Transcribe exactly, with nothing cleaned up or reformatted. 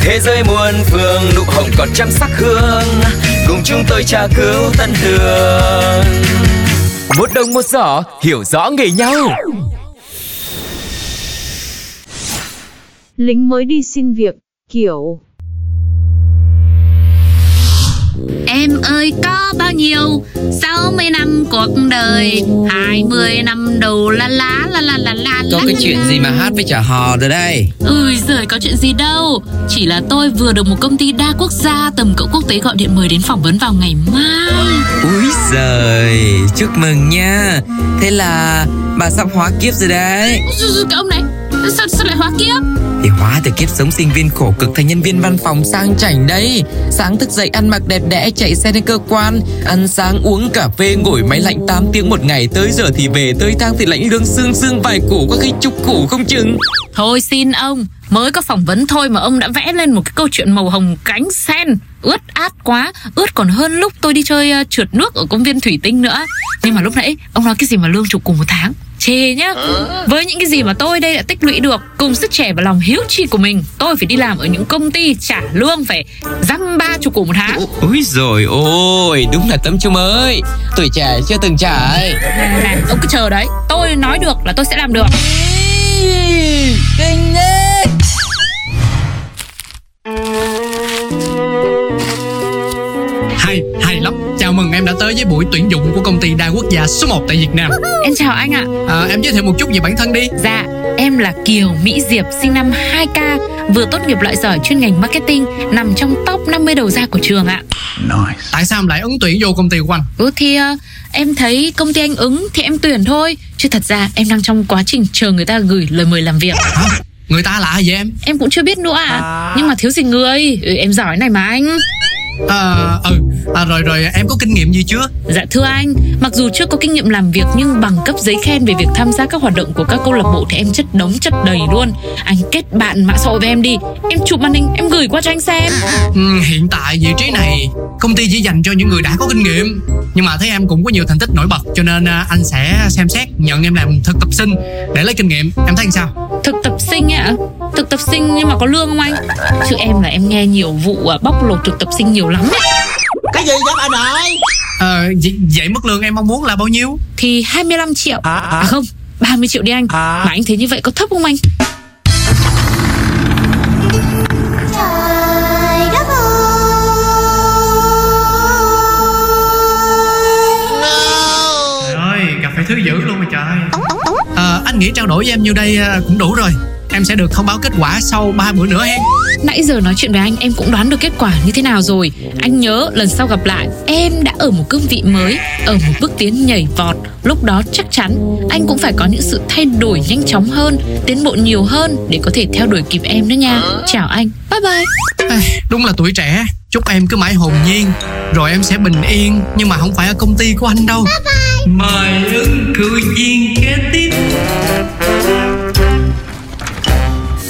Thế giới muôn phương nụ hồng còn trăm sắc hương, cùng chúng tôi tra cứu tân đường. Một đồng một giỏ, hiểu rõ nghề nhau. Lính mới đi xin việc, kiểu em ơi có bao nhiêu, sáu mươi năm cuộc đời, hai mươi năm đầu la lá la la la la. Có cái chuyện gì mà hát với chả hò rồi đây? Ui giời, có chuyện gì đâu. Chỉ là tôi vừa được một công ty đa quốc gia tầm cỡ quốc tế gọi điện mời đến phỏng vấn vào ngày mai. Úi giời, chúc mừng nha. Thế là bà sắp hóa kiếp rồi đấy. Cái ông này, sao, sao lại hóa kiếp? Để hóa từ kiếp sống sinh viên khổ cực thành nhân viên văn phòng sang chảnh đấy. Sáng thức dậy ăn mặc đẹp đẽ, chạy xe đến cơ quan, ăn sáng uống cà phê, ngồi máy lạnh tám tiếng một ngày, tới giờ thì về, tới thang thì lãnh lương xương xương vài củ, có khi chục củ không chừng. Thôi xin ông, mới có phỏng vấn thôi mà ông đã vẽ lên một cái câu chuyện màu hồng cánh sen. Ướt át quá, ướt còn hơn lúc tôi đi chơi uh, trượt nước ở công viên Thủy Tinh nữa. Nhưng mà lúc nãy ông nói cái gì mà lương chục cùng một tháng, chê nhá. Với những cái gì mà tôi đây đã tích lũy được, cùng sức trẻ và lòng hiếu chi của mình, tôi phải đi làm ở những công ty trả lương phải dăm ba chục củ một tháng. Úi dồi ôi, đúng là tấm chung ơi, tuổi trẻ chưa từng trải. À, ông cứ chờ đấy, tôi nói được là tôi sẽ làm được. Kinh đấy. Hay, hay lắm. Chào mừng em đã tới với buổi tuyển dụng của công ty đa quốc gia số một tại Việt Nam. Em chào anh ạ. à, Em giới thiệu một chút về bản thân đi. Dạ, em là Kiều Mỹ Diệp, sinh năm hai k, vừa tốt nghiệp loại giỏi chuyên ngành marketing, nằm trong top năm mươi đầu ra của trường ạ. Nice. Tại sao em lại ứng tuyển vô công ty của anh? Ừ thì uh, em thấy công ty anh ứng thì em tuyển thôi, chứ thật ra em đang trong quá trình chờ người ta gửi lời mời làm việc. Hả? Người ta là ai vậy em? Em cũng chưa biết nữa à, à... nhưng mà thiếu gì người. Ừ, em giỏi này mà anh. À, ừ, à, rồi rồi em có kinh nghiệm gì chưa? Dạ thưa anh, mặc dù chưa có kinh nghiệm làm việc nhưng bằng cấp giấy khen về việc tham gia các hoạt động của các câu lạc bộ thì em chất đống chất đầy luôn. Anh kết bạn mạng xã hội với em đi, em chụp màn hình em gửi qua cho anh xem. Ừ, hiện tại vị trí này công ty chỉ dành cho những người đã có kinh nghiệm, nhưng mà thấy em cũng có nhiều thành tích nổi bật cho nên anh sẽ xem xét nhận em làm thực tập sinh để lấy kinh nghiệm. Em thấy làm sao? Thực tập sinh ạ? Thực tập sinh nhưng mà có lương không anh? Chứ em là em nghe nhiều vụ bóc lột thực tập sinh nhiều lắm. Cái gì vậy anh ơi? Ờ, vậy mức lương em mong muốn là bao nhiêu? Thì hai mươi lăm triệu. À, à. à không, ba mươi triệu đi anh. à. Mà anh thấy như vậy có thấp không anh? Trời đất ơi. No. Trời ơi, gặp phải thứ dữ luôn mà trời. à, Anh nghĩ trao đổi với em như đây cũng đủ rồi. Em sẽ được thông báo kết quả sau ba bữa nữa em. Nãy giờ nói chuyện với anh em cũng đoán được kết quả như thế nào rồi. Anh nhớ lần sau gặp lại em đã ở một cương vị mới, ở một bước tiến nhảy vọt. Lúc đó chắc chắn anh cũng phải có những sự thay đổi nhanh chóng hơn, tiến bộ nhiều hơn để có thể theo đuổi kịp em nữa nha. Chào anh, bye bye. À, đúng là tuổi trẻ. Chúc em cứ mãi hồn nhiên, rồi em sẽ bình yên. Nhưng mà không phải ở công ty của anh đâu. Bye bye. Mời ứng cử viên kế tiếp.